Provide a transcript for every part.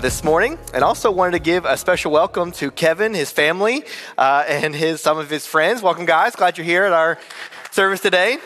this morning, and also wanted to give a special welcome to Kevin, his family, and some of his friends. Welcome, guys. Glad you're here at our service today.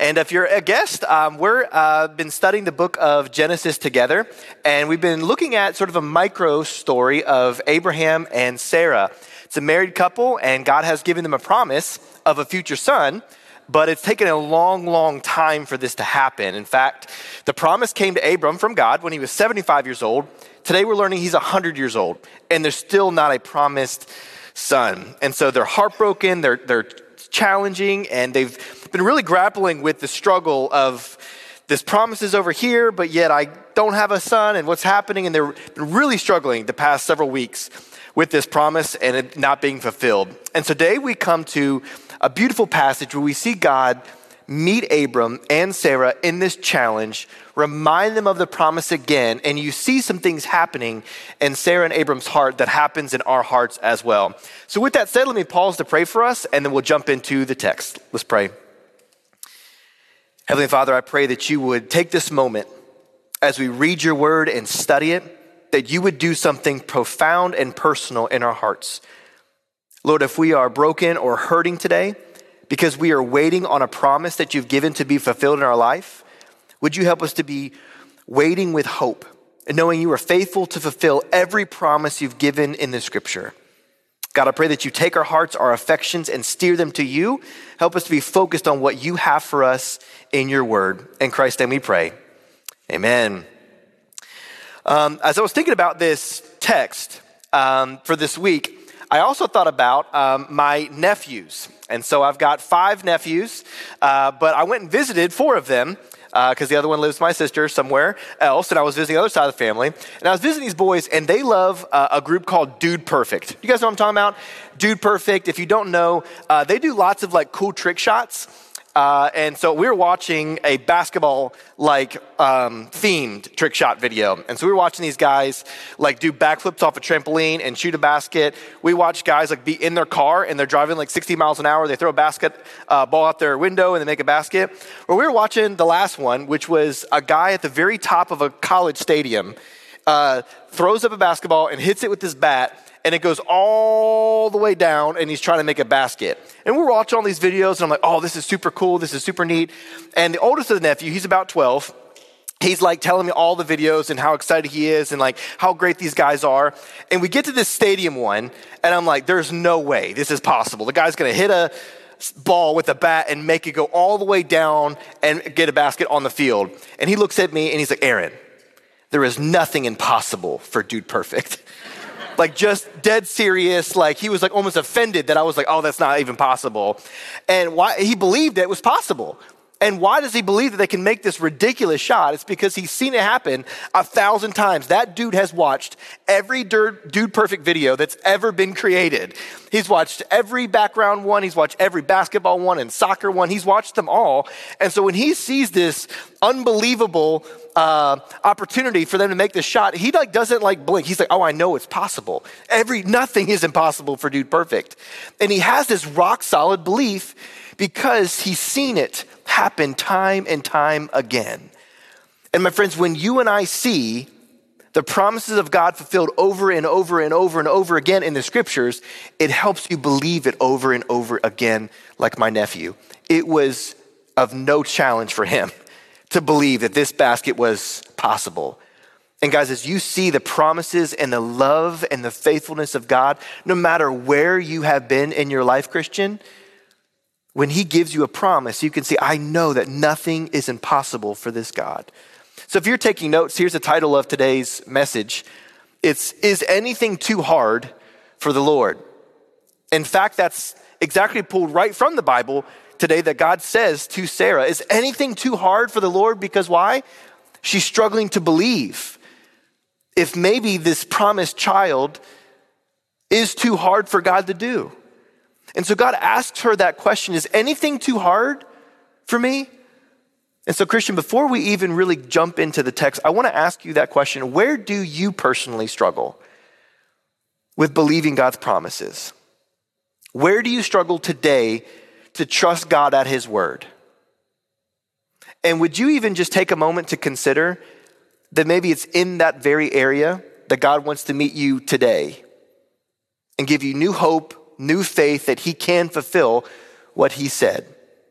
And if you're a guest, we've been studying the book of Genesis together, and we've been looking at sort of a micro story of Abraham and Sarah. It's a married couple, and God has given them a promise of a future son, but it's taken a long, long time for this to happen. In fact, the promise came to Abram from God when he was 75 years old. Today we're learning he's 100 years old, and there's still not a promised son. And so they're heartbroken, they're challenging, and they've been really grappling with the struggle of this promise is over here, but yet I don't have a son, and what's happening? And they're really struggling the past several weeks with this promise and it not being fulfilled. And today we come to a beautiful passage where we see God meet Abram and Sarah in this challenge, remind them of the promise again, and you see some things happening in Sarah and Abram's heart that happens in our hearts as well. So with that said, let me pause to pray for us, and then we'll jump into the text. Let's pray. Heavenly Father, I pray that you would take this moment as we read your word and study it, that you would do something profound and personal in our hearts. Lord, if we are broken or hurting today because we are waiting on a promise that you've given to be fulfilled in our life, would you help us to be waiting with hope and knowing you are faithful to fulfill every promise you've given in the scripture? God, I pray that you take our hearts, our affections, and steer them to you. Help us to be focused on what you have for us in your word. In Christ's name we pray. Amen. As I was thinking about this text for this week, I also thought about my nephews. And so I've got 5 nephews, but I went and visited 4 of them because the other one lives with my sister somewhere else, and I was visiting the other side of the family. And I was visiting these boys, and they love a group called Dude Perfect. You guys know what I'm talking about? Dude Perfect. If you don't know, they do lots of like cool trick shots. And so we were watching a basketball themed trick shot video. And so we were watching these guys like do backflips off a trampoline and shoot a basket. We watched guys like be in their car and they're driving like 60 miles an hour. They throw a ball out their window and they make a basket. Or we were watching the last one, which was a guy at the very top of a college stadium, throws up a basketball and hits it with his bat, and it goes all the way down, and he's trying to make a basket. And we're watching all these videos, and I'm like, oh, this is super cool. This is super neat. And the oldest of the nephew, he's about 12. He's like telling me all the videos and how excited he is and like how great these guys are. And we get to this stadium one, and I'm like, there's no way this is possible. The guy's going to hit a ball with a bat and make it go all the way down and get a basket on the field. And he looks at me, and he's like, Aaron, there is nothing impossible for Dude Perfect. Like just dead serious, like he was like almost offended that I was like, oh, that's not even possible. And why he believed that it was possible. And why does he believe that they can make this ridiculous shot? It's because he's seen it happen 1,000 times. That dude has watched every Dude Perfect video that's ever been created. He's watched every background one. He's watched every basketball one and soccer one. He's watched them all. And so when he sees this unbelievable opportunity for them to make this shot, he like doesn't like blink. He's like, oh, I know it's possible. Nothing is impossible for Dude Perfect. And he has this rock solid belief because he's seen it happen time and time again. And my friends, when you and I see the promises of God fulfilled over and over and over and over again in the scriptures, it helps you believe it over and over again, like my nephew. It was of no challenge for him to believe that this basket was possible. And guys, as you see the promises and the love and the faithfulness of God, no matter where you have been in your life, Christian, when he gives you a promise, you can see, I know that nothing is impossible for this God. So if you're taking notes, here's the title of today's message. It's, is anything too hard for the Lord? In fact, that's exactly pulled right from the Bible today that God says to Sarah, is anything too hard for the Lord? Because why? She's struggling to believe if maybe this promised child is too hard for God to do. And so God asks her that question, is anything too hard for me? And so Christian, before we even really jump into the text, I want to ask you that question. Where do you personally struggle with believing God's promises? Where do you struggle today to trust God at his word? And would you even just take a moment to consider that maybe it's in that very area that God wants to meet you today and give you new hope, new faith that he can fulfill what he said?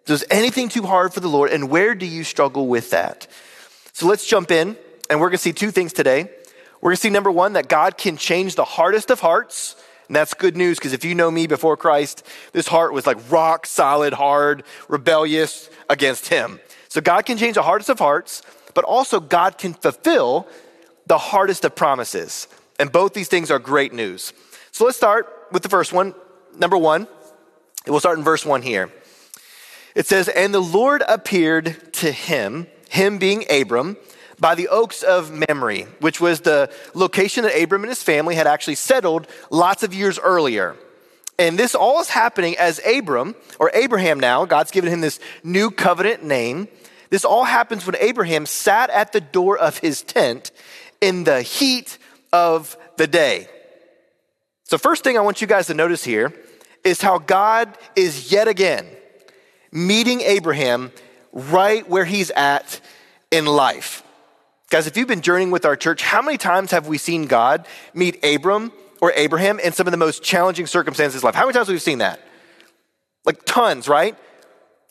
Is anything too hard for the Lord? And where do you struggle with that? So let's jump in, and we're gonna see two things today. We're gonna see number one, that God can change the hardest of hearts. And that's good news, because if you know me before Christ, this heart was like rock solid, hard, rebellious against him. So God can change the hardest of hearts, but also God can fulfill the hardest of promises. And both these things are great news. So let's start with the first one, number one. We'll start in verse 1 here. It says, and the Lord appeared to him, him being Abram, by the oaks of Mamre, which was the location that Abram and his family had actually settled lots of years earlier. And this all is happening as Abram, or Abraham now, God's given him this new covenant name. This all happens when Abraham sat at the door of his tent in the heat of the day. So first thing I want you guys to notice here is how God is yet again meeting Abraham right where he's at in life. Guys, if you've been journeying with our church, how many times have we seen God meet Abram or Abraham in some of the most challenging circumstances of life? How many times have we seen that? Like tons, right?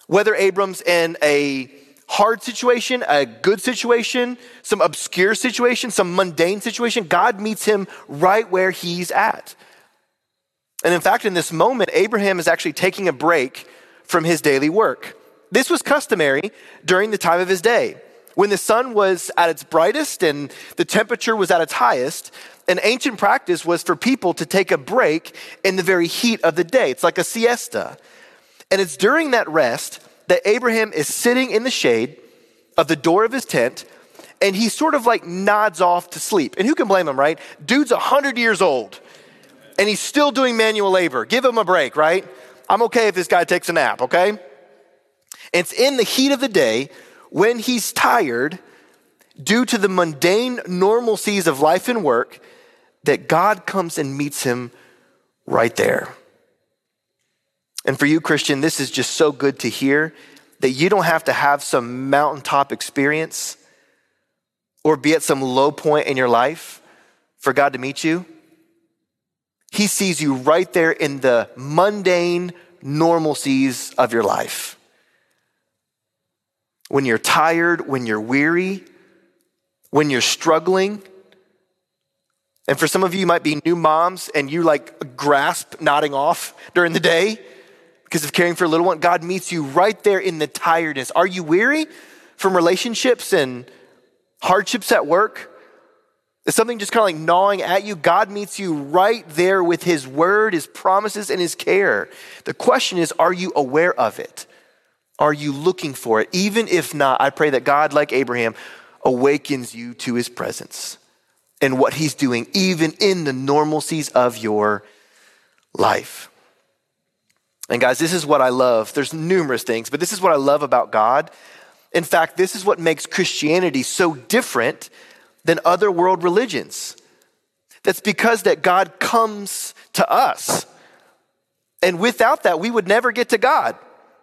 Whether Abram's in a hard situation, a good situation, some obscure situation, some mundane situation, God meets him right where he's at. And in fact, in this moment, Abraham is actually taking a break from his daily work. This was customary during the time of his day. When the sun was at its brightest and the temperature was at its highest, an ancient practice was for people to take a break in the very heat of the day. It's like a siesta. And it's during that rest that Abraham is sitting in the shade of the door of his tent, and he sort of like nods off to sleep. And who can blame him, right? Dude's 100 years old and he's still doing manual labor. Give him a break, right? I'm okay if this guy takes a nap, okay? It's in the heat of the day, when he's tired due to the mundane normalcies of life and work, that God comes and meets him right there. And for you, Christian, this is just so good to hear, that you don't have to have some mountaintop experience or be at some low point in your life for God to meet you. He sees you right there in the mundane normalcies of your life. When you're tired, when you're weary, when you're struggling. And for some of you, you might be new moms and you like grasp nodding off during the day because of caring for a little one. God meets you right there in the tiredness. Are you weary from relationships and hardships at work? Is something just kind of like gnawing at you? God meets you right there with his word, his promises, and his care. The question is, are you aware of it? Are you looking for it? Even if not, I pray that God, like Abraham, awakens you to his presence and what he's doing, even in the normalcies of your life. And guys, this is what I love. There's numerous things, but this is what I love about God. In fact, this is what makes Christianity so different than other world religions. That's because that God comes to us. And without that, we would never get to God.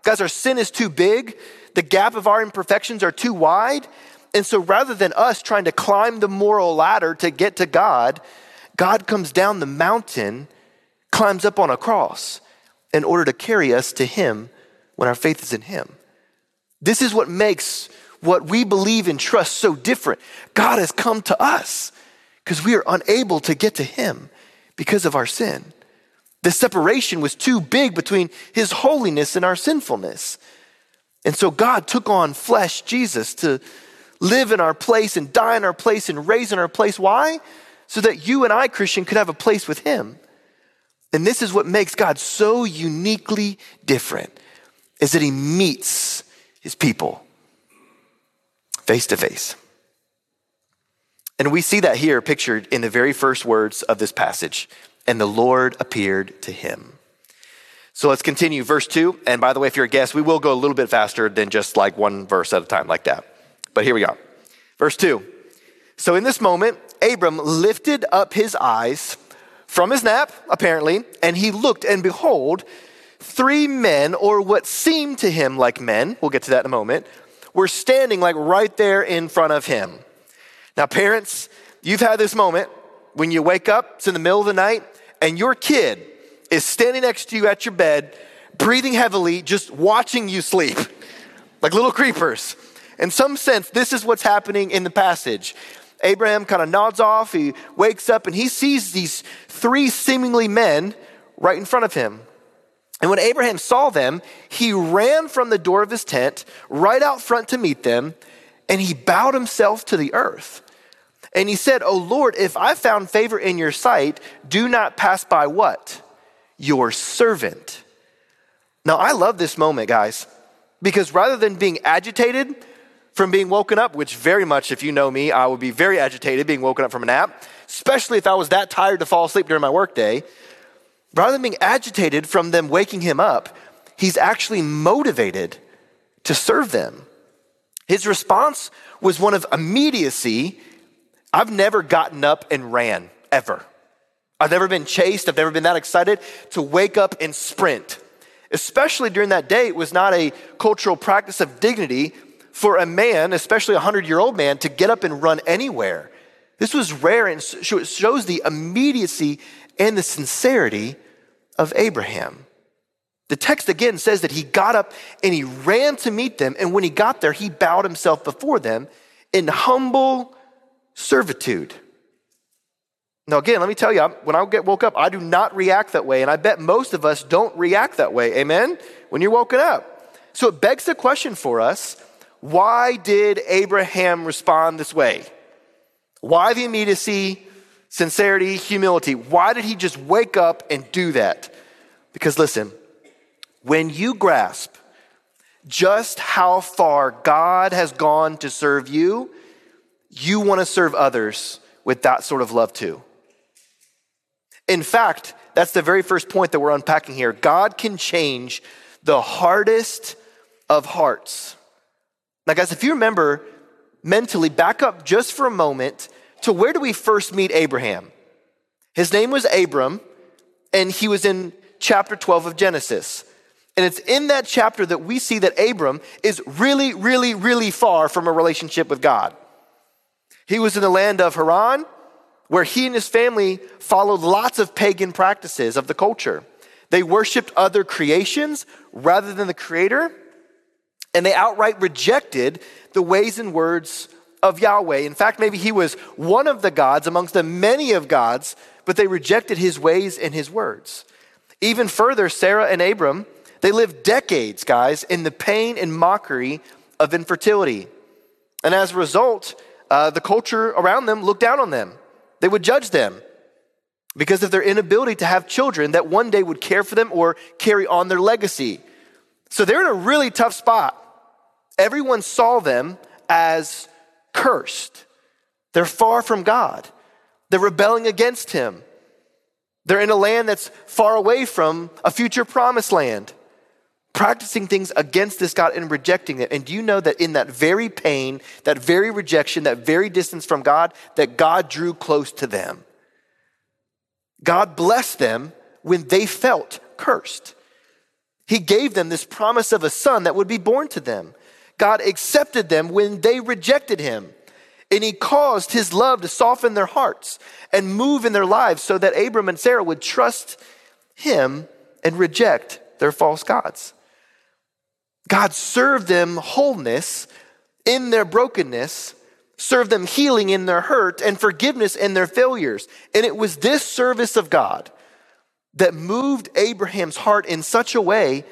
Guys, our sin is too big. The gap of our imperfections are too wide. And so rather than us trying to climb the moral ladder to get to God, God comes down the mountain, climbs up on a cross in order to carry us to him when our faith is in him. This is what makes what we believe and trust so different. God has come to us because we are unable to get to him because of our sin. The separation was too big between his holiness and our sinfulness. And so God took on flesh, Jesus, to live in our place and die in our place and raise in our place. Why? So that you and I, Christian, could have a place with him. And this is what makes God so uniquely different, is that he meets his people face to face. And we see that here pictured in the very first words of this passage. and the Lord appeared to him. So let's continue, verse 2. And by the way, if you're a guest, we will go a little bit faster than just like one verse at a time like that. But here we go. Verse 2. So in this moment, Abram lifted up his eyes from his nap, apparently, and he looked, and behold, 3 men, or what seemed to him like men, we'll get to that in a moment, were standing like right there in front of him. Now, parents, you've had this moment when you wake up, it's in the middle of the night, and your kid is standing next to you at your bed, breathing heavily, just watching you sleep, like little creepers. In some sense, this is what's happening in the passage. Abraham kind of nods off, he wakes up, and he sees these 3 seemingly men right in front of him. And when Abraham saw them, he ran from the door of his tent right out front to meet them, and he bowed himself to the earth. And he said, "O Lord, if I found favor in your sight, do not pass by what? Your servant." Now, I love this moment, guys, because rather than being agitated from being woken up, which very much, if you know me, I would be very agitated being woken up from a nap, especially if I was that tired to fall asleep during my workday. Rather than being agitated from them waking him up, he's actually motivated to serve them. His response was one of immediacy. I've never gotten up and ran, ever. I've never been chased. I've never been that excited to wake up and sprint. Especially during that day, it was not a cultural practice of dignity for a man, especially a 100-year-old man, to get up and run anywhere. This was rare, and it shows the immediacy and the sincerity of Abraham. The text again says that he got up and he ran to meet them, and when he got there, he bowed himself before them in humble servitude. Now again, let me tell you, when I get woke up, I do not react that way, and I bet most of us don't react that way, amen? When you're woken up. So it begs the question for us, why did Abraham respond this way? Why the immediacy, sincerity, humility? Why did he just wake up and do that? Because listen, when you grasp just how far God has gone to serve you, you want to serve others with that sort of love too. In fact, that's the very first point that we're unpacking here. God can change the hardest of hearts. Now, guys, if you remember mentally, back up just for a moment to where do we first meet Abraham? His name was Abram, and he was in chapter 12 of Genesis. And it's in that chapter that we see that Abram is really, really, really far from a relationship with God. He was in the land of Haran, where he and his family followed lots of pagan practices of the culture. They worshiped other creations rather than the Creator. And they outright rejected the ways and words of Yahweh. In fact, maybe he was one of the gods amongst the many of gods, but they rejected his ways and his words. Even further, Sarah and Abram, they lived decades, guys, in the pain and mockery of infertility. And as a result, the culture around them looked down on them. They would judge them because of their inability to have children that one day would care for them or carry on their legacy. So they're in a really tough spot. Everyone saw them as cursed. They're far from God. They're rebelling against him. They're in a land that's far away from a future promised land, practicing things against this God and rejecting it. And do you know that in that very pain, that very rejection, that very distance from God, that God drew close to them? God blessed them when they felt cursed. He gave them this promise of a son that would be born to them. God accepted them when they rejected him. And he caused his love to soften their hearts and move in their lives so that Abram and Sarah would trust him and reject their false gods. God served them wholeness in their brokenness, served them healing in their hurt and forgiveness in their failures. And it was this service of God that moved Abraham's heart in such a way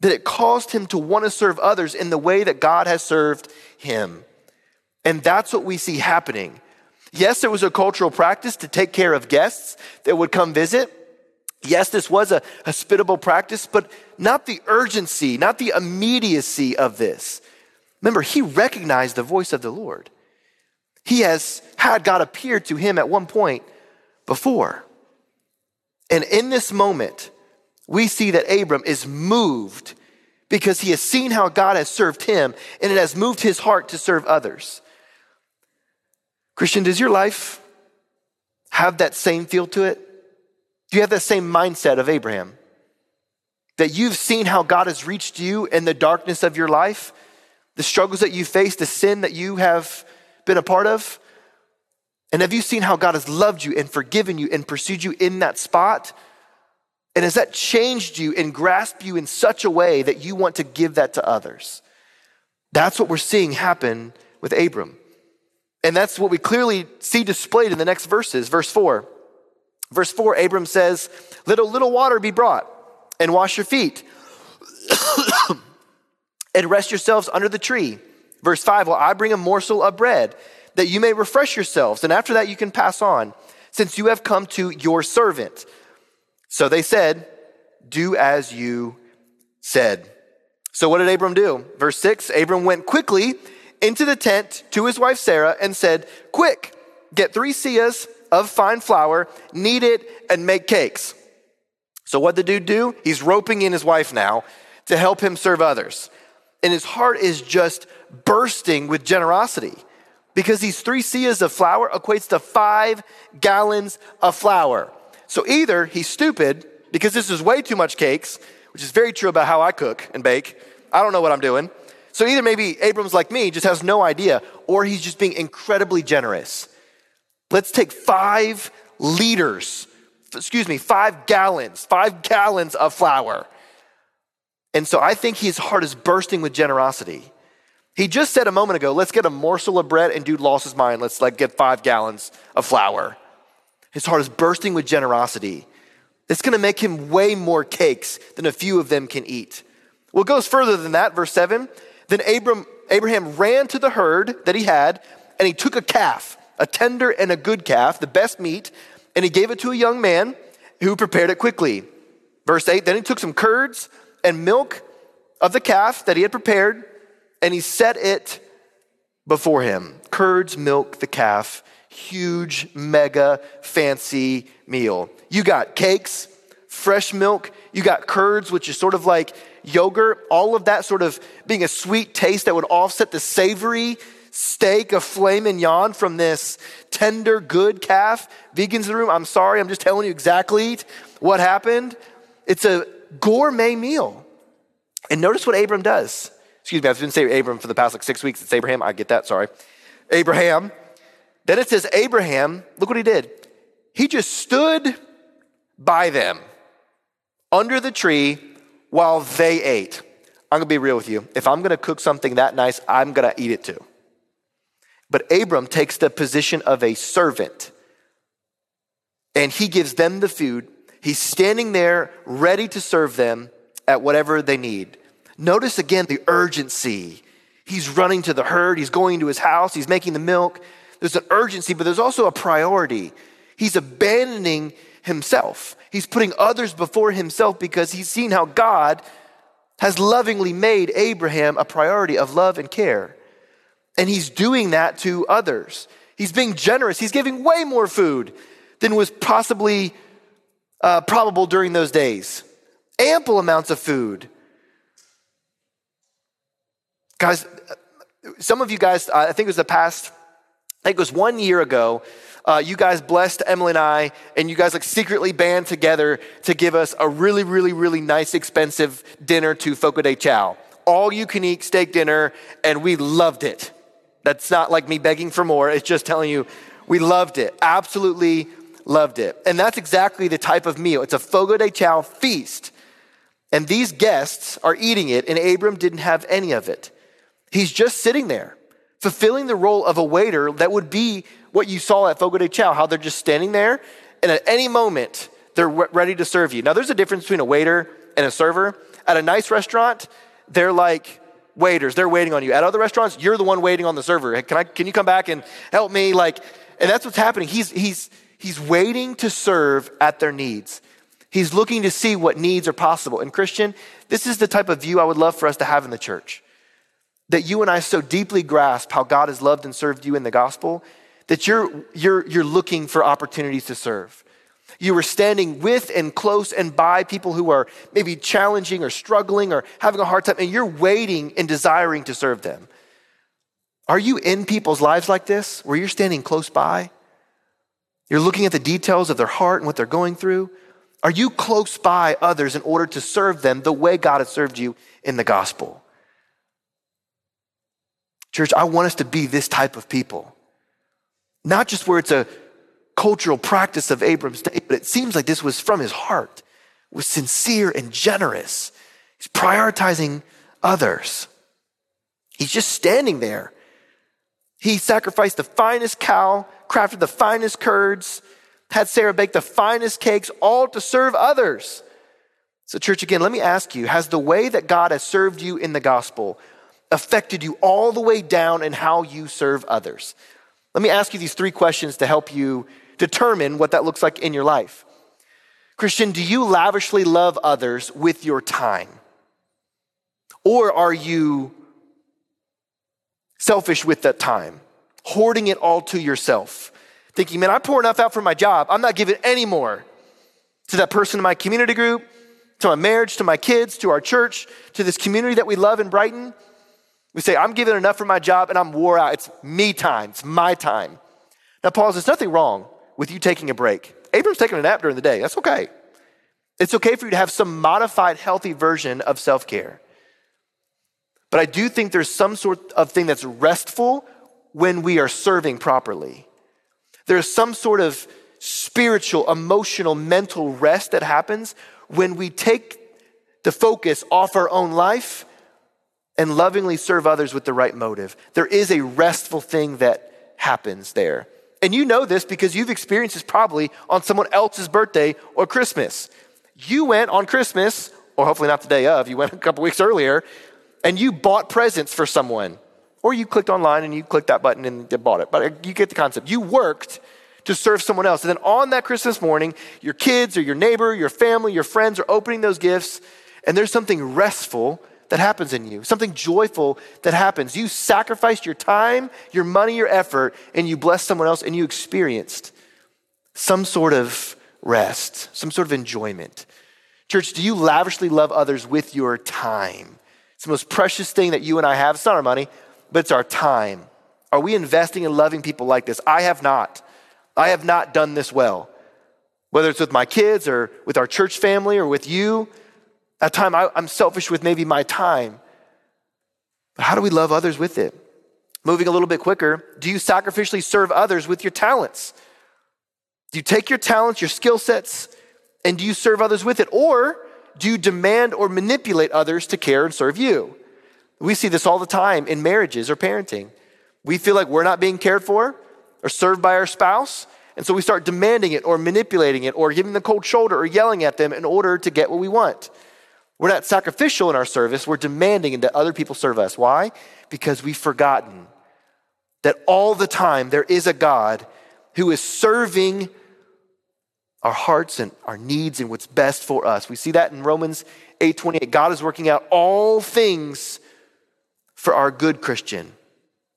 that it caused him to want to serve others in the way that God has served him. And that's what we see happening. Yes, it was a cultural practice to take care of guests that would come visit. Yes, this was a hospitable practice, but not the urgency, not the immediacy of this. Remember, he recognized the voice of the Lord. He had God appear to him at one point before. And in this moment, we see that Abram is moved because he has seen how God has served him, and it has moved his heart to serve others. Christian, does your life have that same feel to it? Do you have that same mindset of Abraham? That you've seen how God has reached you in the darkness of your life, the struggles that you face, the sin that you have been a part of? And have you seen how God has loved you and forgiven you and pursued you in that spot? And has that changed you and grasped you in such a way that you want to give that to others? That's what we're seeing happen with Abram. And that's what we clearly see displayed in the next verses. Verse 4. Verse 4, Abram says, "Let a little water be brought and wash your feet and rest yourselves under the tree." Verse 5, "Will I bring a morsel of bread that you may refresh yourselves? And after that you can pass on, since you have come to your servant." So they said, "Do as you said." So what did Abram do? Verse 6, Abram went quickly into the tent to his wife Sarah and said, "Quick, get 3 seahs of fine flour, knead it, and make cakes." So what did the dude do? He's roping in his wife now to help him serve others. And his heart is just bursting with generosity, because these 3 seahs of flour equates to 5 gallons of flour. So either he's stupid because this is way too much cakes, which is very true about how I cook and bake. I don't know what I'm doing. So either maybe Abram's like me, just has no idea, or he's just being incredibly generous. Let's take 5 gallons of flour. And so I think his heart is bursting with generosity. He just said a moment ago, "Let's get a morsel of bread," and dude lost his mind. Let's get 5 gallons of flour. His heart is bursting with generosity. It's gonna make him way more cakes than a few of them can eat. Well, it goes further than that, verse 7. Then Abraham ran to the herd that he had, and he took a calf, a tender and a good calf, the best meat, and he gave it to a young man who prepared it quickly. Verse 8, then he took some curds and milk of the calf that he had prepared, and he set it before him. Curds, milk, the calf, huge, mega, fancy meal. You got cakes, fresh milk, you got curds, which is sort of like yogurt, all of that sort of being a sweet taste that would offset the savory steak of filet mignon from this tender, good calf. Vegans in the room, I'm sorry, I'm just telling you exactly what happened. It's a gourmet meal. And notice what Abram does. Excuse me, I've been saying Abram for the past 6 weeks. It's Abraham. I get that. Sorry. Abraham. Then it says Abraham, look what he did. He just stood by them under the tree while they ate. I'm going to be real with you. If I'm going to cook something that nice, I'm going to eat it too. But Abram takes the position of a servant, and he gives them the food. He's standing there ready to serve them at whatever they need. Notice again the urgency. He's running to the herd. He's going to his house. He's making the milk. There's an urgency, but there's also a priority. He's abandoning himself. He's putting others before himself because he's seen how God has lovingly made Abraham a priority of love and care. And he's doing that to others. He's being generous. He's giving way more food than was possibly probable during those days. Ample amounts of food. Guys, some of you guys, I think it was 1 year ago, you guys blessed Emily and I, and you guys secretly band together to give us a really, really, really nice, expensive dinner to Fogo de Chão. All you can eat steak dinner, and we loved it. That's not me begging for more. It's just telling you we loved it, absolutely loved it. And that's exactly the type of meal. It's a Fogo de Chão feast. And these guests are eating it, and Abram didn't have any of it. He's just sitting there, fulfilling the role of a waiter. That would be what you saw at Fogo de Chão, how they're just standing there, and at any moment, they're ready to serve you. Now, there's a difference between a waiter and a server. At a nice restaurant, they're like waiters. They're waiting on you. At other restaurants, you're the one waiting on the server. Hey, can you come back and help me? And that's what's happening. He's waiting to serve at their needs. He's looking to see what needs are possible. And Christian, this is the type of view I would love for us to have in the church. That you and I so deeply grasp how God has loved and served you in the gospel that you're looking for opportunities to serve. You were standing with and close and by people who are maybe challenging or struggling or having a hard time, and you're waiting and desiring to serve them. Are you in people's lives like this, where you're standing close by? You're looking at the details of their heart and what they're going through. Are you close by others in order to serve them the way God has served you in the gospel? Church, I want us to be this type of people. Not just where it's a cultural practice of Abram's day, but it seems like this was from his heart, was sincere and generous. He's prioritizing others. He's just standing there. He sacrificed the finest cow, crafted the finest curds, had Sarah bake the finest cakes, all to serve others. So church, again, let me ask you, has the way that God has served you in the gospel affected you all the way down in how you serve others? Let me ask you these three questions to help you determine what that looks like in your life. Christian, do you lavishly love others with your time? Or are you selfish with that time, hoarding it all to yourself, thinking, man, I pour enough out for my job. I'm not giving any more to that person in my community group, to my marriage, to my kids, to our church, to this community that we love in Brighton. We say, I'm giving enough for my job and I'm wore out. It's me time. It's my time. Now, Paul says, there's nothing wrong with you taking a break. Abram's taking a nap during the day. That's okay. It's okay for you to have some modified, healthy version of self-care. But I do think there's some sort of thing that's restful when we are serving properly. There's some sort of spiritual, emotional, mental rest that happens when we take the focus off our own life and lovingly serve others with the right motive. There is a restful thing that happens there. And you know this because you've experienced this probably on someone else's birthday or Christmas. You went on Christmas, or hopefully not the day of, you went a couple weeks earlier, and you bought presents for someone. Or you clicked online and you clicked that button and they bought it. But you get the concept. You worked to serve someone else. And then on that Christmas morning, your kids or your neighbor, your family, your friends are opening those gifts. And there's something restful that happens in you. Something joyful that happens. You sacrificed your time, your money, your effort, and you blessed someone else and you experienced some sort of rest, some sort of enjoyment. Church, do you lavishly love others with your time? It's the most precious thing that you and I have. It's not our money, but it's our time. Are we investing in loving people like this? I have not. I have not done this well. Whether it's with my kids or with our church family or with you, at time I'm selfish with maybe my time. But how do we love others with it? Moving a little bit quicker, do you sacrificially serve others with your talents? Do you take your talents, your skill sets, and do you serve others with it? Or do you demand or manipulate others to care and serve you? We see this all the time in marriages or parenting. We feel like we're not being cared for or served by our spouse, and so we start demanding it or manipulating it or giving the cold shoulder or yelling at them in order to get what we want. We're not sacrificial in our service. We're demanding that other people serve us. Why? Because we've forgotten that all the time there is a God who is serving our hearts and our needs and what's best for us. We see that in Romans 8:28. God is working out all things for our good, Christian.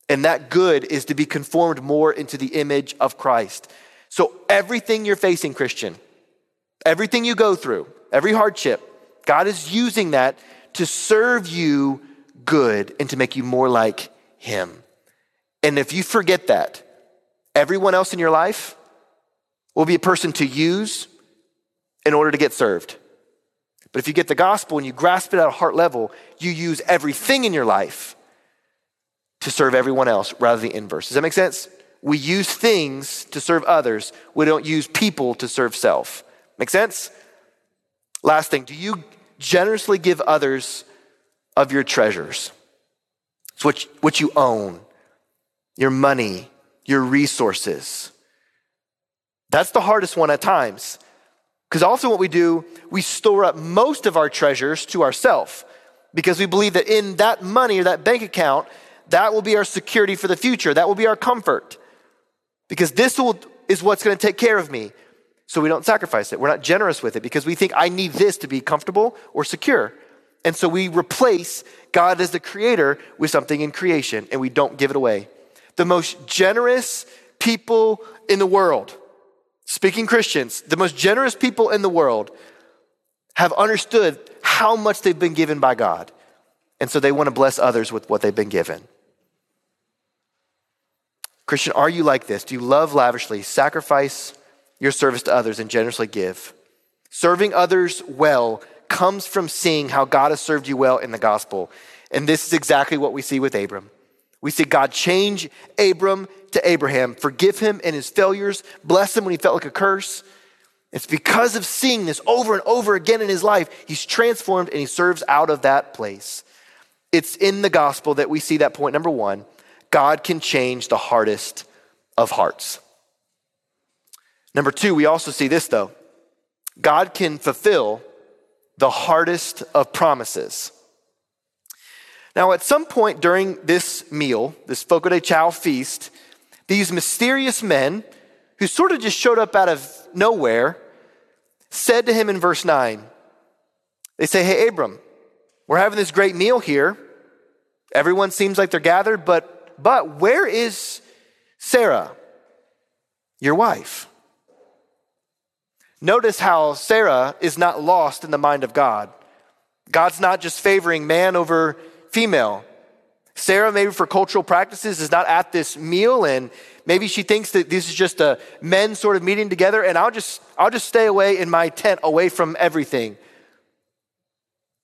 And that good is to be conformed more into the image of Christ. So everything you're facing, Christian, everything you go through, every hardship, God is using that to serve you good and to make you more like him. And if you forget that, everyone else in your life will be a person to use in order to get served. But if you get the gospel and you grasp it at a heart level, you use everything in your life to serve everyone else rather than the inverse. Does that make sense? We use things to serve others. We don't use people to serve self. Make sense? Last thing, do you generously give others of your treasures? It's what you own, your money, your resources. That's the hardest one at times. Because also what we do, we store up most of our treasures to ourselves because we believe that in that money or that bank account, that will be our security for the future. That will be our comfort because this is what's going to take care of me. So we don't sacrifice it. We're not generous with it because we think I need this to be comfortable or secure. And so we replace God as the creator with something in creation and we don't give it away. The most generous people in the world Speaking Christians, the most generous people in the world have understood how much they've been given by God. And so they want to bless others with what they've been given. Christian, are you like this? Do you love lavishly, sacrifice your service to others, and generously give? Serving others well comes from seeing how God has served you well in the gospel. And this is exactly what we see with Abram. We see God change Abram to Abraham, forgive him in his failures, bless him when he felt like a curse. It's because of seeing this over and over again in his life, he's transformed and he serves out of that place. It's in the gospel that we see that point number one, God can change the hardest of hearts. Number two, we also see this though, God can fulfill the hardest of promises. Now, at some point during this meal, this Fogo de Chão feast, these mysterious men who sort of just showed up out of nowhere said to him in verse 9, they say, hey, Abram, we're having this great meal here. Everyone seems like they're gathered, but where is Sarah, your wife? Notice how Sarah is not lost in the mind of God. God's not just favoring man over female. Sarah, maybe for cultural practices, is not at this meal, and maybe she thinks that this is just a men sort of meeting together, and I'll just stay away in my tent, away from everything.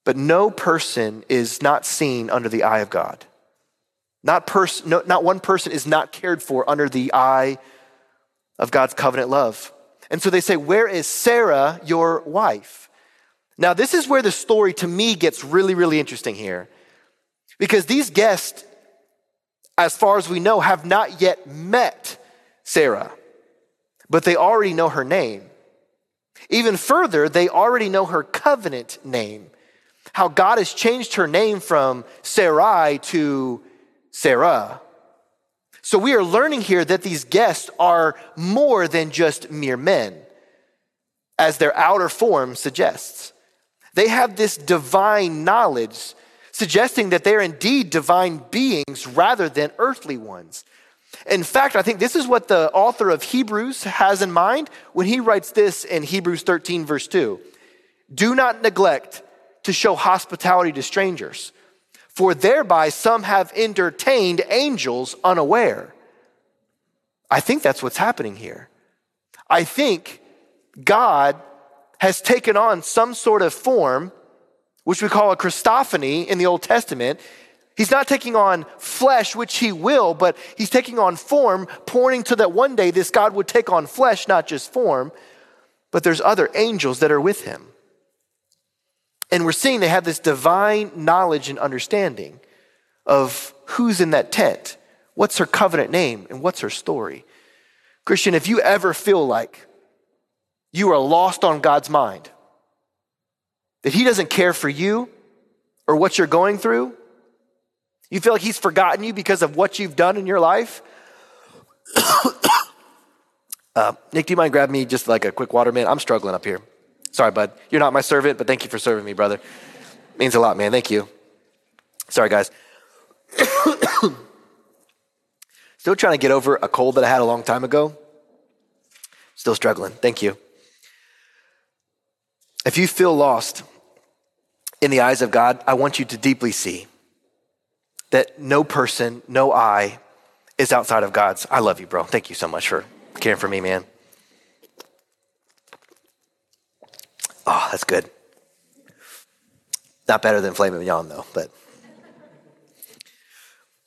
But no person is not seen under the eye of God. Not one person is not cared for under the eye of God's covenant love. And so they say, where is Sarah, your wife? Now, this is where the story to me gets really, really interesting here. Because these guests, as far as we know, have not yet met Sarah, but they already know her name. Even further, they already know her covenant name, how God has changed her name from Sarai to Sarah. So we are learning here that these guests are more than just mere men, as their outer form suggests. They have this divine knowledge, suggesting that they're indeed divine beings rather than earthly ones. In fact, I think this is what the author of Hebrews has in mind when he writes this in Hebrews 13, verse 2. Do not neglect to show hospitality to strangers, for thereby some have entertained angels unaware. I think that's what's happening here. I think God has taken on some sort of form, which we call a Christophany in the Old Testament. He's not taking on flesh, which he will, but he's taking on form, pointing to that one day this God would take on flesh, not just form, but there's other angels that are with him. And we're seeing they have this divine knowledge and understanding of who's in that tent, what's her covenant name, and what's her story. Christian, if you ever feel like you are lost on God's mind, that he doesn't care for you or what you're going through, you feel like he's forgotten you because of what you've done in your life. Nick, do you mind grabbing me just like a quick water, man? I'm struggling up here. Sorry, bud. You're not my servant, but thank you for serving me, brother. Means a lot, man. Thank you. Sorry, guys. Still trying to get over a cold that I had a long time ago. Still struggling. Thank you. If you feel lost in the eyes of God, I want you to deeply see that no person, no eye is outside of God's. I love you, bro. Thank you so much for caring for me, man. Oh, that's good. Not better than filet mignon though, but.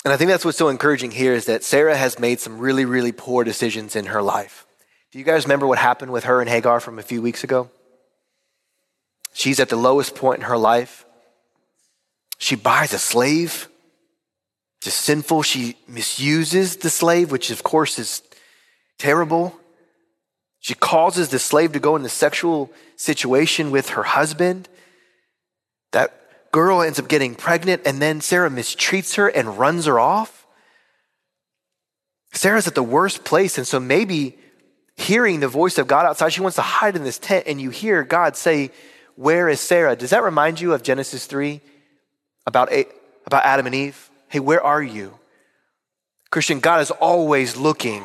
And I think that's what's so encouraging here is that Sarah has made some really, really poor decisions in her life. Do you guys remember what happened with her and Hagar from a few weeks ago? She's at the lowest point in her life. She buys a slave, just sinful. She misuses the slave, which of course is terrible. She causes the slave to go into sexual situation with her husband. That girl ends up getting pregnant, and then Sarah mistreats her and runs her off. Sarah's at the worst place, and so maybe hearing the voice of God outside, she wants to hide in this tent, and you hear God say, where is Sarah? Does that remind you of Genesis 3 about Adam and Eve? Hey, where are you? Christian, God is always looking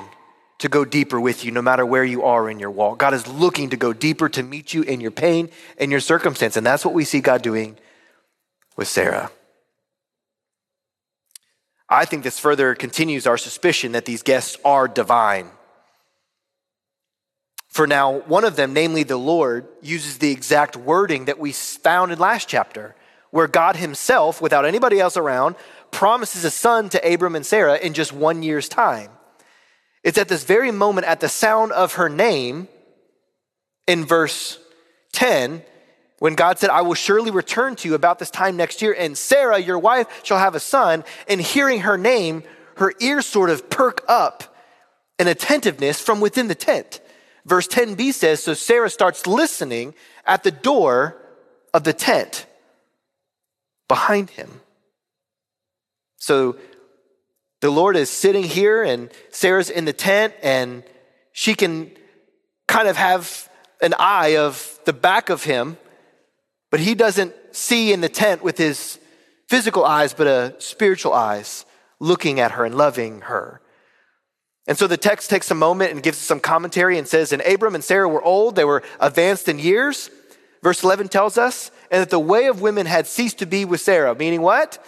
to go deeper with you no matter where you are in your walk. God is looking to go deeper to meet you in your pain and your circumstance. And that's what we see God doing with Sarah. I think this further continues our suspicion that these guests are divine. For now, one of them, namely the Lord, uses the exact wording that we found in last chapter, where God himself, without anybody else around, promises a son to Abram and Sarah in just 1 year's time. It's at this very moment, at the sound of her name, in verse 10, when God said, "I will surely return to you about this time next year, and Sarah, your wife, shall have a son." And hearing her name, her ears sort of perk up in attentiveness from within the tent. Verse 10b says, so Sarah starts listening at the door of the tent behind him. So the Lord is sitting here and Sarah's in the tent, and she can kind of have an eye of the back of him, but he doesn't see in the tent with his physical eyes, but a spiritual eyes looking at her and loving her. And so the text takes a moment and gives us some commentary and says, and Abram and Sarah were old, they were advanced in years. Verse 11 tells us, and that the way of women had ceased to be with Sarah, meaning what?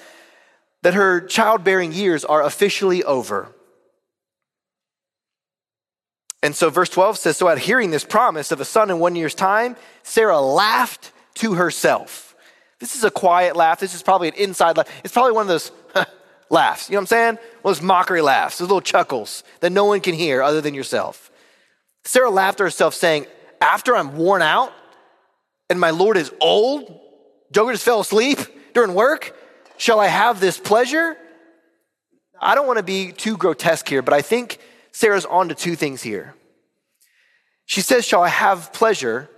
That her childbearing years are officially over. And so verse 12 says, so at hearing this promise of a son in 1 year's time, Sarah laughed to herself. This is a quiet laugh. This is probably an inside laugh. It's probably one of those laughs. You know what I'm saying? Well, those mockery laughs, those little chuckles that no one can hear other than yourself. Sarah laughed to herself, saying, after I'm worn out and my Lord is old, Joker just fell asleep during work, shall I have this pleasure? I don't want to be too grotesque here, but I think Sarah's on to two things here. She says, shall I have pleasure?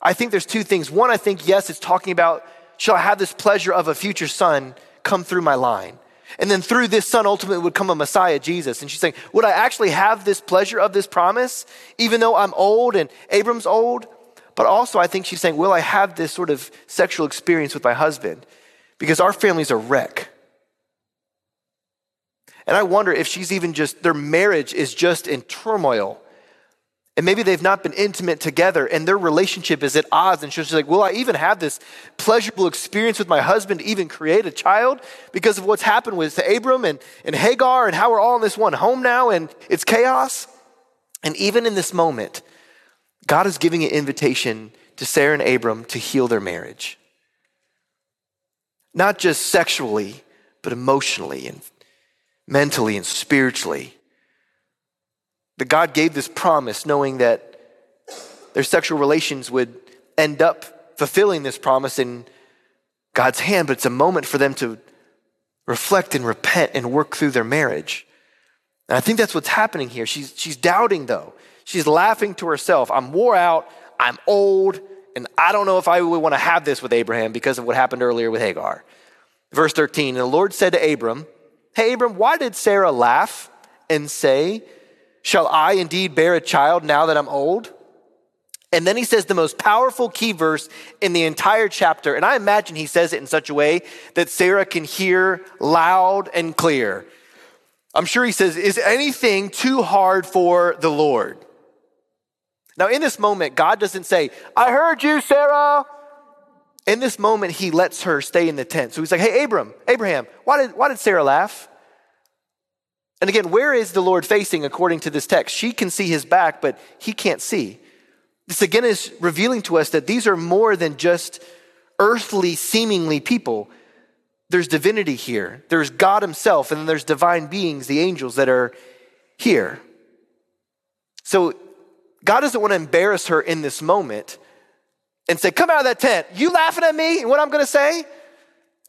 I think there's two things. One, I think, yes, it's talking about, shall I have this pleasure of a future son come through my line? And then through this son, ultimately would come a Messiah, Jesus. And she's saying, would I actually have this pleasure of this promise, even though I'm old and Abram's old? But also I think she's saying, will I have this sort of sexual experience with my husband? Because our family's a wreck. And I wonder if she's even just, their marriage is just in turmoil. And maybe they've not been intimate together and their relationship is at odds. And she's like, will I even have this pleasurable experience with my husband to even create a child because of what's happened with Abram and Hagar and how we're all in this one home now and it's chaos? And even in this moment, God is giving an invitation to Sarah and Abram to heal their marriage. Not just sexually, but emotionally and mentally and spiritually. That God gave this promise knowing that their sexual relations would end up fulfilling this promise in God's hand, but it's a moment for them to reflect and repent and work through their marriage. And I think that's what's happening here. She's doubting though. She's laughing to herself. I'm wore out, I'm old, and I don't know if I would want to have this with Abraham because of what happened earlier with Hagar. Verse 13, and the Lord said to Abram, hey Abram, why did Sarah laugh and say, shall I indeed bear a child now that I'm old? And then he says the most powerful key verse in the entire chapter. And I imagine he says it in such a way that Sarah can hear loud and clear. I'm sure he says, is anything too hard for the Lord? Now in this moment, God doesn't say, I heard you, Sarah. In this moment, he lets her stay in the tent. So he's like, hey, Abraham, why did Sarah laugh? And again, where is the Lord facing according to this text? She can see his back, but he can't see. This again is revealing to us that these are more than just earthly seemingly people. There's divinity here. There's God himself, and then there's divine beings, the angels that are here. So God doesn't want to embarrass her in this moment and say, come out of that tent. You laughing at me and what I'm going to say?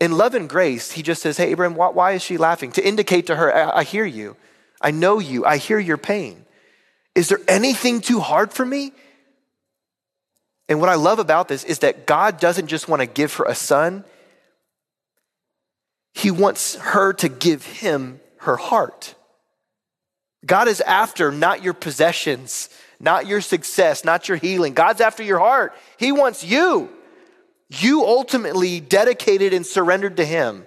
In love and grace, he just says, hey, Abraham, why is she laughing? To indicate to her, I hear you. I know you. I hear your pain. Is there anything too hard for me? And what I love about this is that God doesn't just want to give her a son. He wants her to give him her heart. God is after not your possessions, not your success, not your healing. God's after your heart. He wants you. You ultimately dedicated and surrendered to him.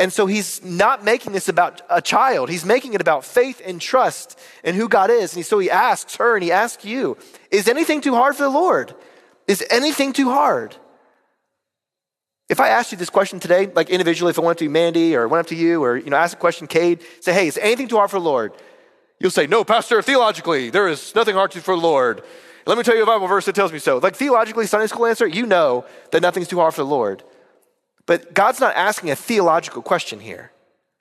And so he's not making this about a child. He's making it about faith and trust and who God is. And so he asks her and he asks you, is anything too hard for the Lord? Is anything too hard? If I asked you this question today, like individually, if I went to Mandy or went up to you or, you know, ask a question, Cade, say, hey, is anything too hard for the Lord? You'll say, no, Pastor, theologically, there is nothing hard for the Lord. Let me tell you a Bible verse that tells me so. Like theologically, Sunday school answer, you know that nothing's too hard for the Lord. But God's not asking a theological question here.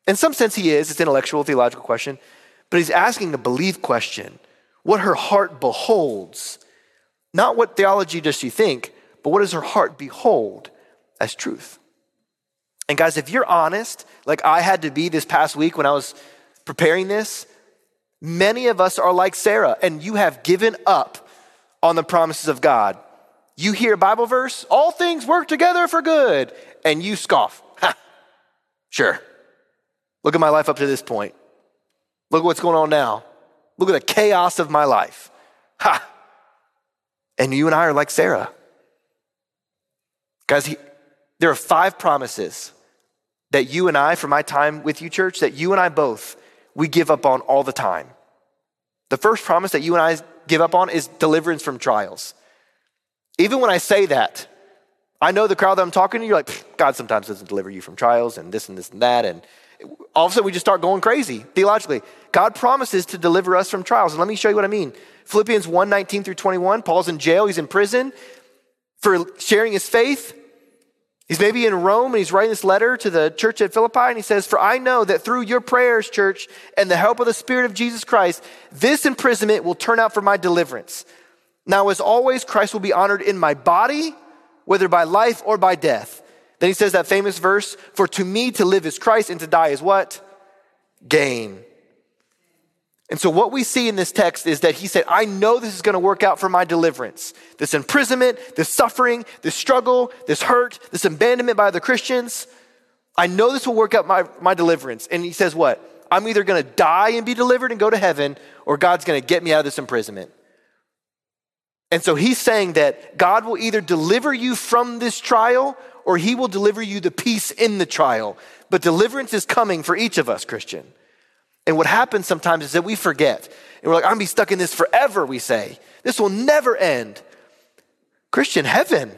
In some sense he is, it's an intellectual theological question, but he's asking a belief question, what her heart beholds. Not what theology does she think, but what does her heart behold as truth? And guys, if you're honest, like I had to be this past week when I was preparing this, many of us are like Sarah, and you have given up on the promises of God. You hear a Bible verse, all things work together for good, and you scoff. Ha, sure. Look at my life up to this point. Look at what's going on now. Look at the chaos of my life. Ha. And you and I are like Sarah. Guys, there are 5 promises that you and I, from my time with you, church, that you and I both, we give up on all the time. The first promise that you and I give up on is deliverance from trials. Even when I say that, I know the crowd that I'm talking to, you're like, God sometimes doesn't deliver you from trials and this and this and that. And all of a sudden we just start going crazy theologically. God promises to deliver us from trials. And let me show you what I mean. Philippians 1:19 through 21, Paul's in jail, he's in prison for sharing his faith. He's maybe in Rome and he's writing this letter to the church at Philippi and he says, for I know that through your prayers, church, and the help of the Spirit of Jesus Christ, this imprisonment will turn out for my deliverance. Now, as always, Christ will be honored in my body, whether by life or by death. Then he says that famous verse, for to me to live is Christ and to die is what? Gain. And so what we see in this text is that he said, I know this is going to work out for my deliverance. This imprisonment, this suffering, this struggle, this hurt, this abandonment by other Christians. I know this will work out my deliverance. And he says what? I'm either going to die and be delivered and go to heaven, or God's going to get me out of this imprisonment. And so he's saying that God will either deliver you from this trial, or he will deliver you the peace in the trial. But deliverance is coming for each of us, Christian. And what happens sometimes is that we forget. And we're like, I'm gonna be stuck in this forever, we say. This will never end. Christian, heaven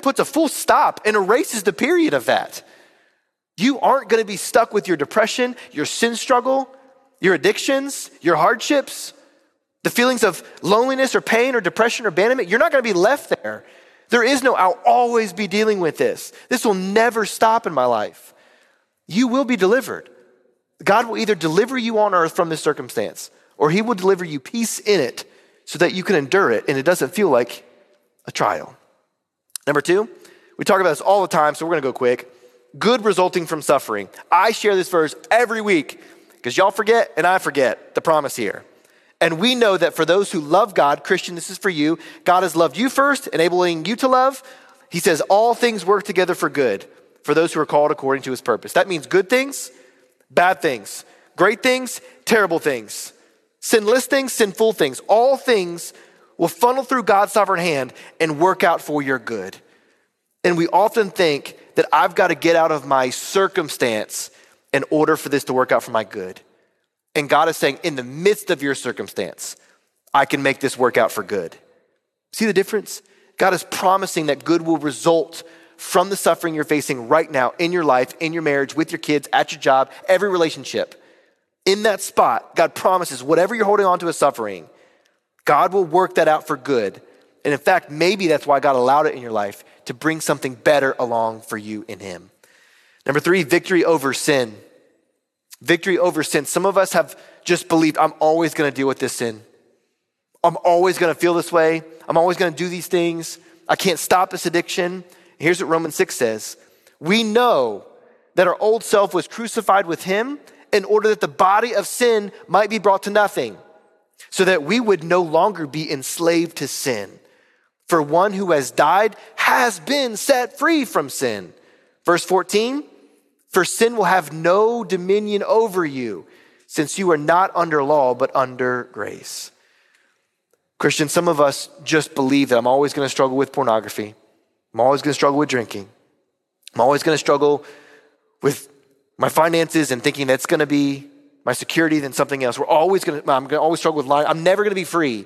puts a full stop and erases the period of that. You aren't gonna be stuck with your depression, your sin struggle, your addictions, your hardships, the feelings of loneliness or pain or depression or abandonment. You're not gonna be left there. There is no, I'll always be dealing with this. This will never stop in my life. You will be delivered. God will either deliver you on earth from this circumstance, or he will deliver you peace in it so that you can endure it and it doesn't feel like a trial. Number 2, we talk about this all the time, so we're gonna go quick. Good resulting from suffering. I share this verse every week because y'all forget and I forget the promise here. And we know that for those who love God, Christian, this is for you. God has loved you first, enabling you to love. He says, all things work together for good for those who are called according to his purpose. That means good things, bad things, great things, terrible things, sinless things, sinful things. All things will funnel through God's sovereign hand and work out for your good. And we often think that I've got to get out of my circumstance in order for this to work out for my good. And God is saying, in the midst of your circumstance, I can make this work out for good. See the difference? God is promising that good will result from the suffering you're facing right now in your life, in your marriage, with your kids, at your job, every relationship. In that spot, God promises whatever you're holding on to as suffering, God will work that out for good. And in fact, maybe that's why God allowed it in your life, to bring something better along for you in him. Number 3, victory over sin. Victory over sin. Some of us have just believed, I'm always gonna deal with this sin. I'm always gonna feel this way. I'm always gonna do these things. I can't stop this addiction. Here's what Romans 6 says. We know that our old self was crucified with him in order that the body of sin might be brought to nothing, so that we would no longer be enslaved to sin. For one who has died has been set free from sin. Verse 14, for sin will have no dominion over you, since you are not under law, but under grace. Christian, some of us just believe that I'm always gonna struggle with pornography. I'm always gonna struggle with drinking. I'm always gonna struggle with my finances and thinking that's going to be my security than something else. I'm going to always struggle with lying. I'm never going to be free.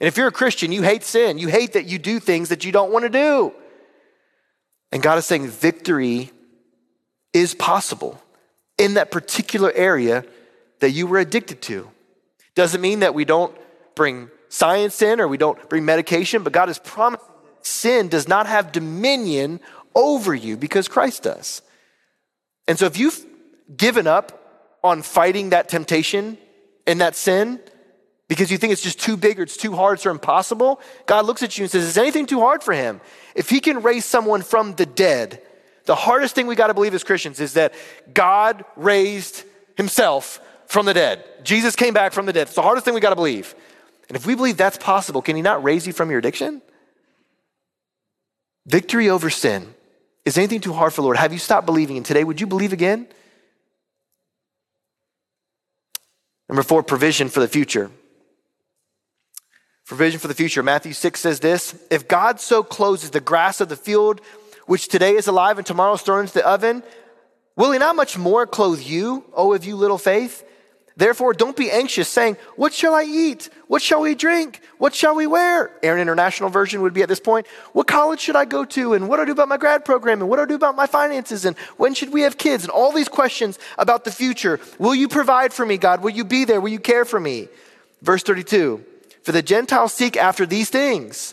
And if you're a Christian, you hate sin. You hate that you do things that you don't want to do. And God is saying victory is possible in that particular area that you were addicted to. Doesn't mean that we don't bring science in or we don't bring medication, but God is promising that sin does not have dominion over you because Christ does. And so if you've given up on fighting that temptation and that sin because you think it's just too big or it's too hard or impossible, God looks at you and says, is anything too hard for him? If he can raise someone from the dead, the hardest thing we got to believe as Christians is that God raised himself from the dead. Jesus came back from the dead. It's the hardest thing we got to believe. And if we believe that's possible, can he not raise you from your addiction? Victory over sin. Is anything too hard for the Lord? Have you stopped believing? And today, would you believe again? Number 4, provision for the future. Provision for the future. Matthew 6 says this, if God so clothes the grass of the field, which today is alive and tomorrow is thrown into the oven, will he not much more clothe you, O of you little faith? Therefore, don't be anxious, saying, what shall I eat? What shall we drink? What shall we wear? Aaron International Version would be at this point. What college should I go to? And what do I do about my grad program? And what do I do about my finances? And when should we have kids? And all these questions about the future. Will you provide for me, God? Will you be there? Will you care for me? Verse 32, for the Gentiles seek after these things,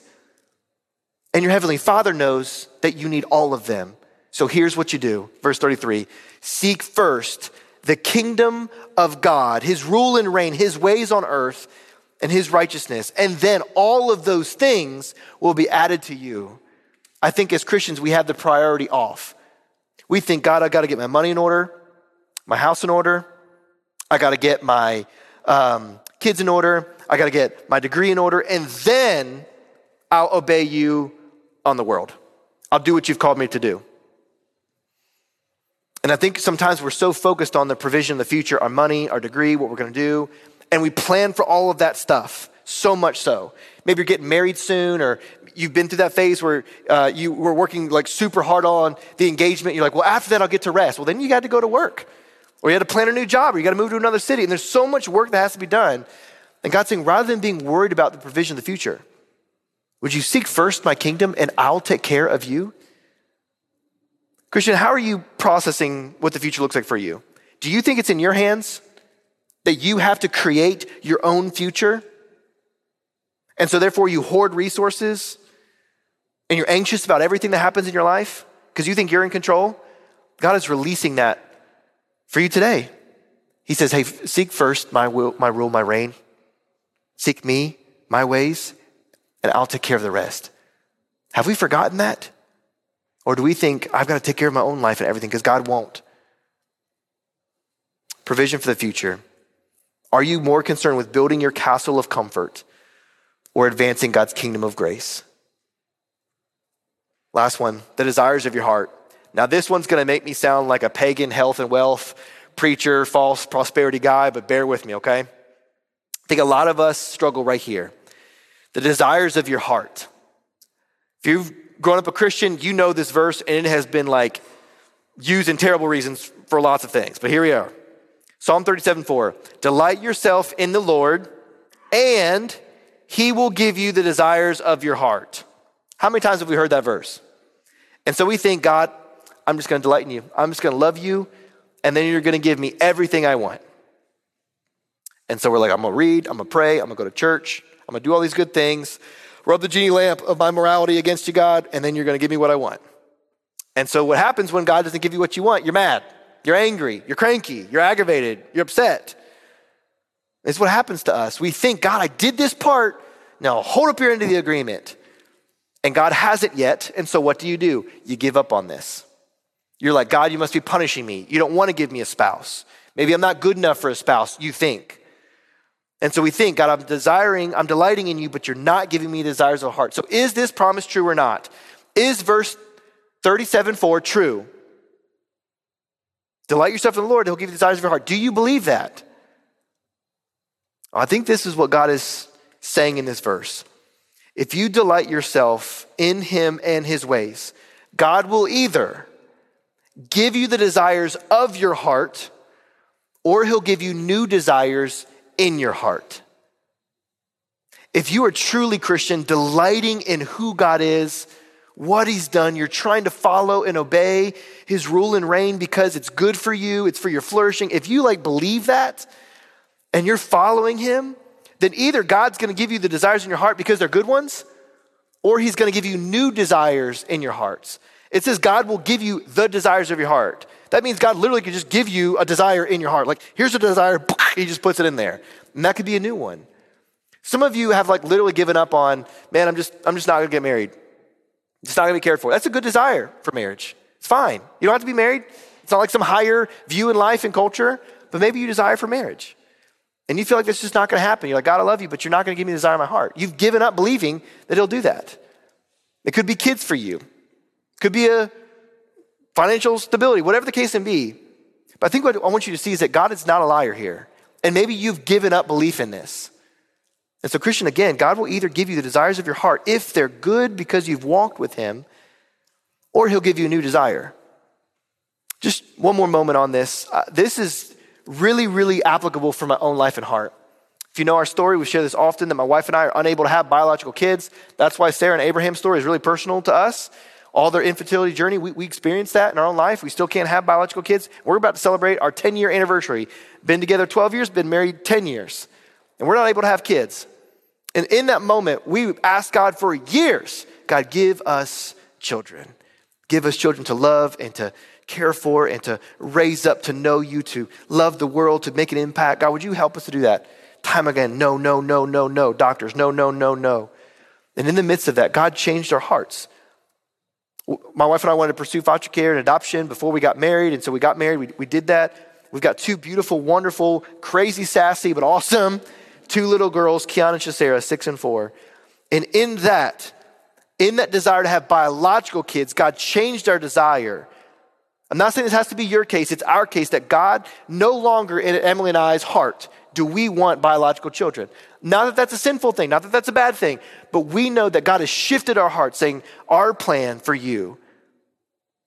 and your heavenly Father knows that you need all of them. So here's what you do. Verse 33, seek first the kingdom of God, his rule and reign, his ways on earth, and his righteousness. And then all of those things will be added to you. I think as Christians, we have the priority off. We think, God, I got to get my money in order, my house in order. I got to get my kids in order. I got to get my degree in order. And then I'll obey you on the world. I'll do what you've called me to do. And I think sometimes we're so focused on the provision of the future, our money, our degree, what we're going to do, and we plan for all of that stuff, so much so. Maybe you're getting married soon, or you've been through that phase where you were working like super hard on the engagement. You're like, well, after that, I'll get to rest. Well, then you got to go to work, or you had to plan a new job, or you got to move to another city. And there's so much work that has to be done. And God's saying, rather than being worried about the provision of the future, would you seek first my kingdom and I'll take care of you? Christian, how are you processing what the future looks like for you? Do you think it's in your hands that you have to create your own future? And so therefore you hoard resources and you're anxious about everything that happens in your life because you think you're in control? God is releasing that for you today. He says, hey, seek first my will, my rule, my reign. Seek me, my ways, and I'll take care of the rest. Have we forgotten that? Or do we think, I've got to take care of my own life and everything because God won't? Provision for the future. Are you more concerned with building your castle of comfort or advancing God's kingdom of grace? Last one, the desires of your heart. Now this one's going to make me sound like a pagan health and wealth preacher, false prosperity guy, but bear with me, okay? I think a lot of us struggle right here. The desires of your heart. If you've grown up a Christian, you know this verse, and it has been like used in terrible reasons for lots of things. But here we are. Psalm 37:4. Delight yourself in the Lord, and he will give you the desires of your heart. How many times have we heard that verse? And so we think, God, I'm just going to delight in you. I'm just going to love you, and then you're going to give me everything I want. And so we're like, I'm going to read, I'm going to pray, I'm going to go to church, I'm going to do all these good things. Rub the genie lamp of my morality against you, God, and then you're going to give me what I want. And so what happens when God doesn't give you what you want? You're mad, you're angry, you're cranky, you're aggravated, you're upset. It's what happens to us. We think, God, I did this part. Now hold up your end of the agreement. And God hasn't yet. And so what do? You give up on this. You're like, God, you must be punishing me. You don't want to give me a spouse. Maybe I'm not good enough for a spouse, you think. And so we think, God, I'm delighting in you, but you're not giving me desires of the heart. So is this promise true or not? Is verse 37:4 true? Delight yourself in the Lord, he'll give you the desires of your heart. Do you believe that? I think this is what God is saying in this verse. If you delight yourself in him and his ways, God will either give you the desires of your heart, or he'll give you new desires in your heart. If you are truly Christian, delighting in who God is, what he's done, you're trying to follow and obey his rule and reign because it's good for you, it's for your flourishing. If you believe that and you're following him, then either God's gonna give you the desires in your heart because they're good ones, or he's gonna give you new desires in your hearts. It says God will give you the desires of your heart. That means God literally could just give you a desire in your heart. Here's a desire, he just puts it in there. And that could be a new one. Some of you have literally given up on, man, I'm just not gonna get married. I'm just not gonna be cared for. That's a good desire for marriage. It's fine. You don't have to be married. It's not some higher view in life and culture, but maybe you desire for marriage. And you feel like that's just not gonna happen. You're like, God, I love you, but you're not gonna give me the desire of my heart. You've given up believing that he'll do that. It could be kids for you. It could be a financial stability, whatever the case may be. But I think what I want you to see is that God is not a liar here. And maybe you've given up belief in this. And so Christian, again, God will either give you the desires of your heart if they're good because you've walked with him, or he'll give you a new desire. Just one more moment on this. This is really, really applicable for my own life and heart. If you know our story, we share this often that my wife and I are unable to have biological kids. That's why Sarah and Abraham's story is really personal to us. All their infertility journey, we experienced that in our own life. We still can't have biological kids. We're about to celebrate our 10-year anniversary. Been together 12 years, been married 10 years. And we're not able to have kids. And in that moment, we asked God for years, God, give us children. Give us children to love and to care for and to raise up, to know you, to love the world, to make an impact. God, would you help us to do that? Time again, no. Doctors, no. And in the midst of that, God changed our hearts. My wife and I wanted to pursue foster care and adoption before we got married. And so we got married, we did that. We've got two beautiful, wonderful, crazy, sassy, but awesome, two little girls, Kiana and Shisera, 6 and 4. And in that desire to have biological kids, God changed our desire. I'm not saying this has to be your case. It's our case that God no longer in Emily and I's heart do we want biological children. Not that that's a sinful thing, not that that's a bad thing, but we know that God has shifted our heart saying, our plan for you,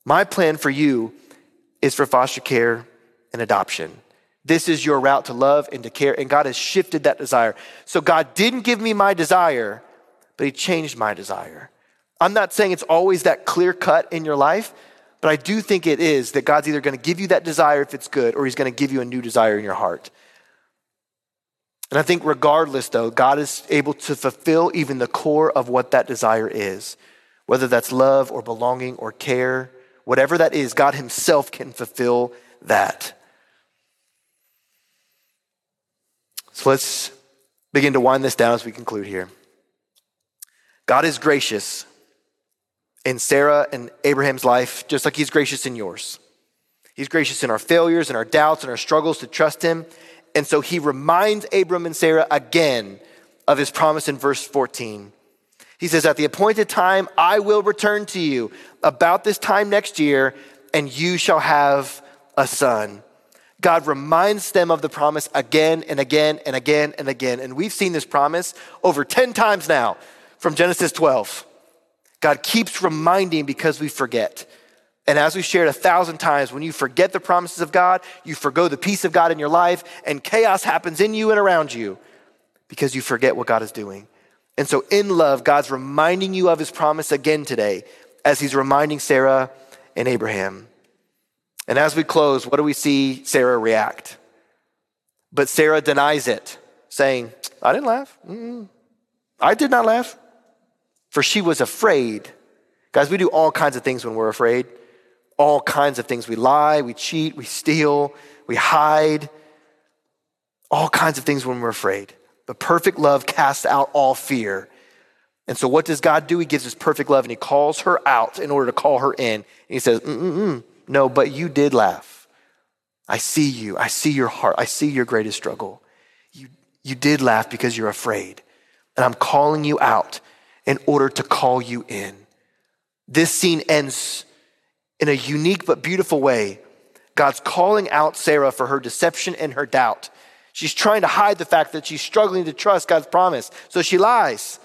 my plan for you is for foster care and adoption. This is your route to love and to care, and God has shifted that desire. So God didn't give me my desire, but he changed my desire. I'm not saying it's always that clear cut in your life, but I do think it is that God's either gonna give you that desire if it's good, or he's gonna give you a new desire in your heart. And I think regardless though, God is able to fulfill even the core of what that desire is, whether that's love or belonging or care, whatever that is, God himself can fulfill that. So let's begin to wind this down as we conclude here. God is gracious in Sarah and Abraham's life, just like he's gracious in yours. He's gracious in our failures and our doubts and our struggles to trust him. And so he reminds Abram and Sarah again of his promise in verse 14. He says, at the appointed time, I will return to you about this time next year, and you shall have a son. God reminds them of the promise again and again and again and again. And we've seen this promise over 10 times now from Genesis 12. God keeps reminding because we forget. And as we shared 1,000 times, when you forget the promises of God, you forgo the peace of God in your life, and chaos happens in you and around you because you forget what God is doing. And so in love, God's reminding you of his promise again today as he's reminding Sarah and Abraham. And as we close, what do we see Sarah react? But Sarah denies it, saying, I didn't laugh. Mm-mm. I did not laugh. For she was afraid. Guys, we do all kinds of things when we're afraid. All kinds of things. We lie, we cheat, we steal, we hide. All kinds of things when we're afraid. But perfect love casts out all fear. And so what does God do? He gives us perfect love and he calls her out in order to call her in. And he says, no, but you did laugh. I see you. I see your heart. I see your greatest struggle. You did laugh because you're afraid. And I'm calling you out in order to call you in. This scene ends in a unique but beautiful way. God's calling out Sarah for her deception and her doubt. She's trying to hide the fact that she's struggling to trust God's promise, so she lies.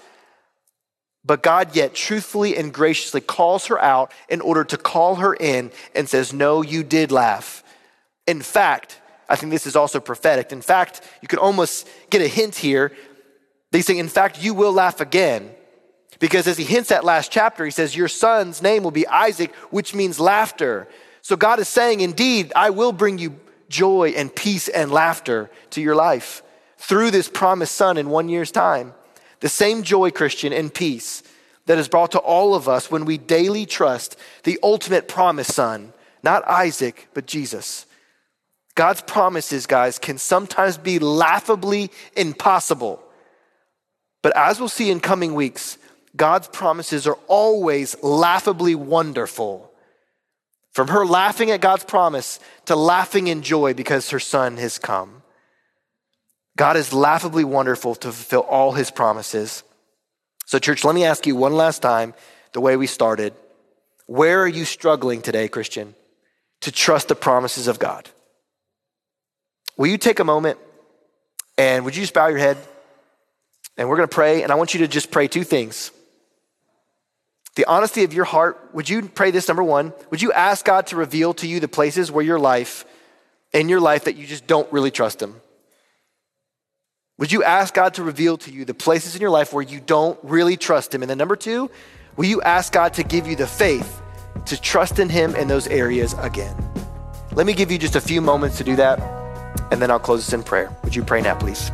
But God yet truthfully and graciously calls her out in order to call her in and says, no, you did laugh. In fact, I think this is also prophetic. In fact, you could almost get a hint here. They say, in fact, you will laugh again. Because as he hints at last chapter, he says, your son's name will be Isaac, which means laughter. So God is saying, indeed, I will bring you joy and peace and laughter to your life through this promised son in 1 year's time. The same joy, Christian, and peace that is brought to all of us when we daily trust the ultimate promised son, not Isaac, but Jesus. God's promises, guys, can sometimes be laughably impossible. But as we'll see in coming weeks, God's promises are always laughably wonderful. From her laughing at God's promise to laughing in joy because her son has come. God is laughably wonderful to fulfill all his promises. So church, let me ask you one last time, the way we started. Where are you struggling today, Christian, to trust the promises of God? Will you take a moment and would you just bow your head? And we're gonna pray, and I want you to just pray two things. The honesty of your heart, would you pray this, number one, would you ask God to reveal to you the places where in your life that you just don't really trust him? Would you ask God to reveal to you the places in your life where you don't really trust him? And then number two, will you ask God to give you the faith to trust in him in those areas again? Let me give you just a few moments to do that, and then I'll close this in prayer. Would you pray now, please?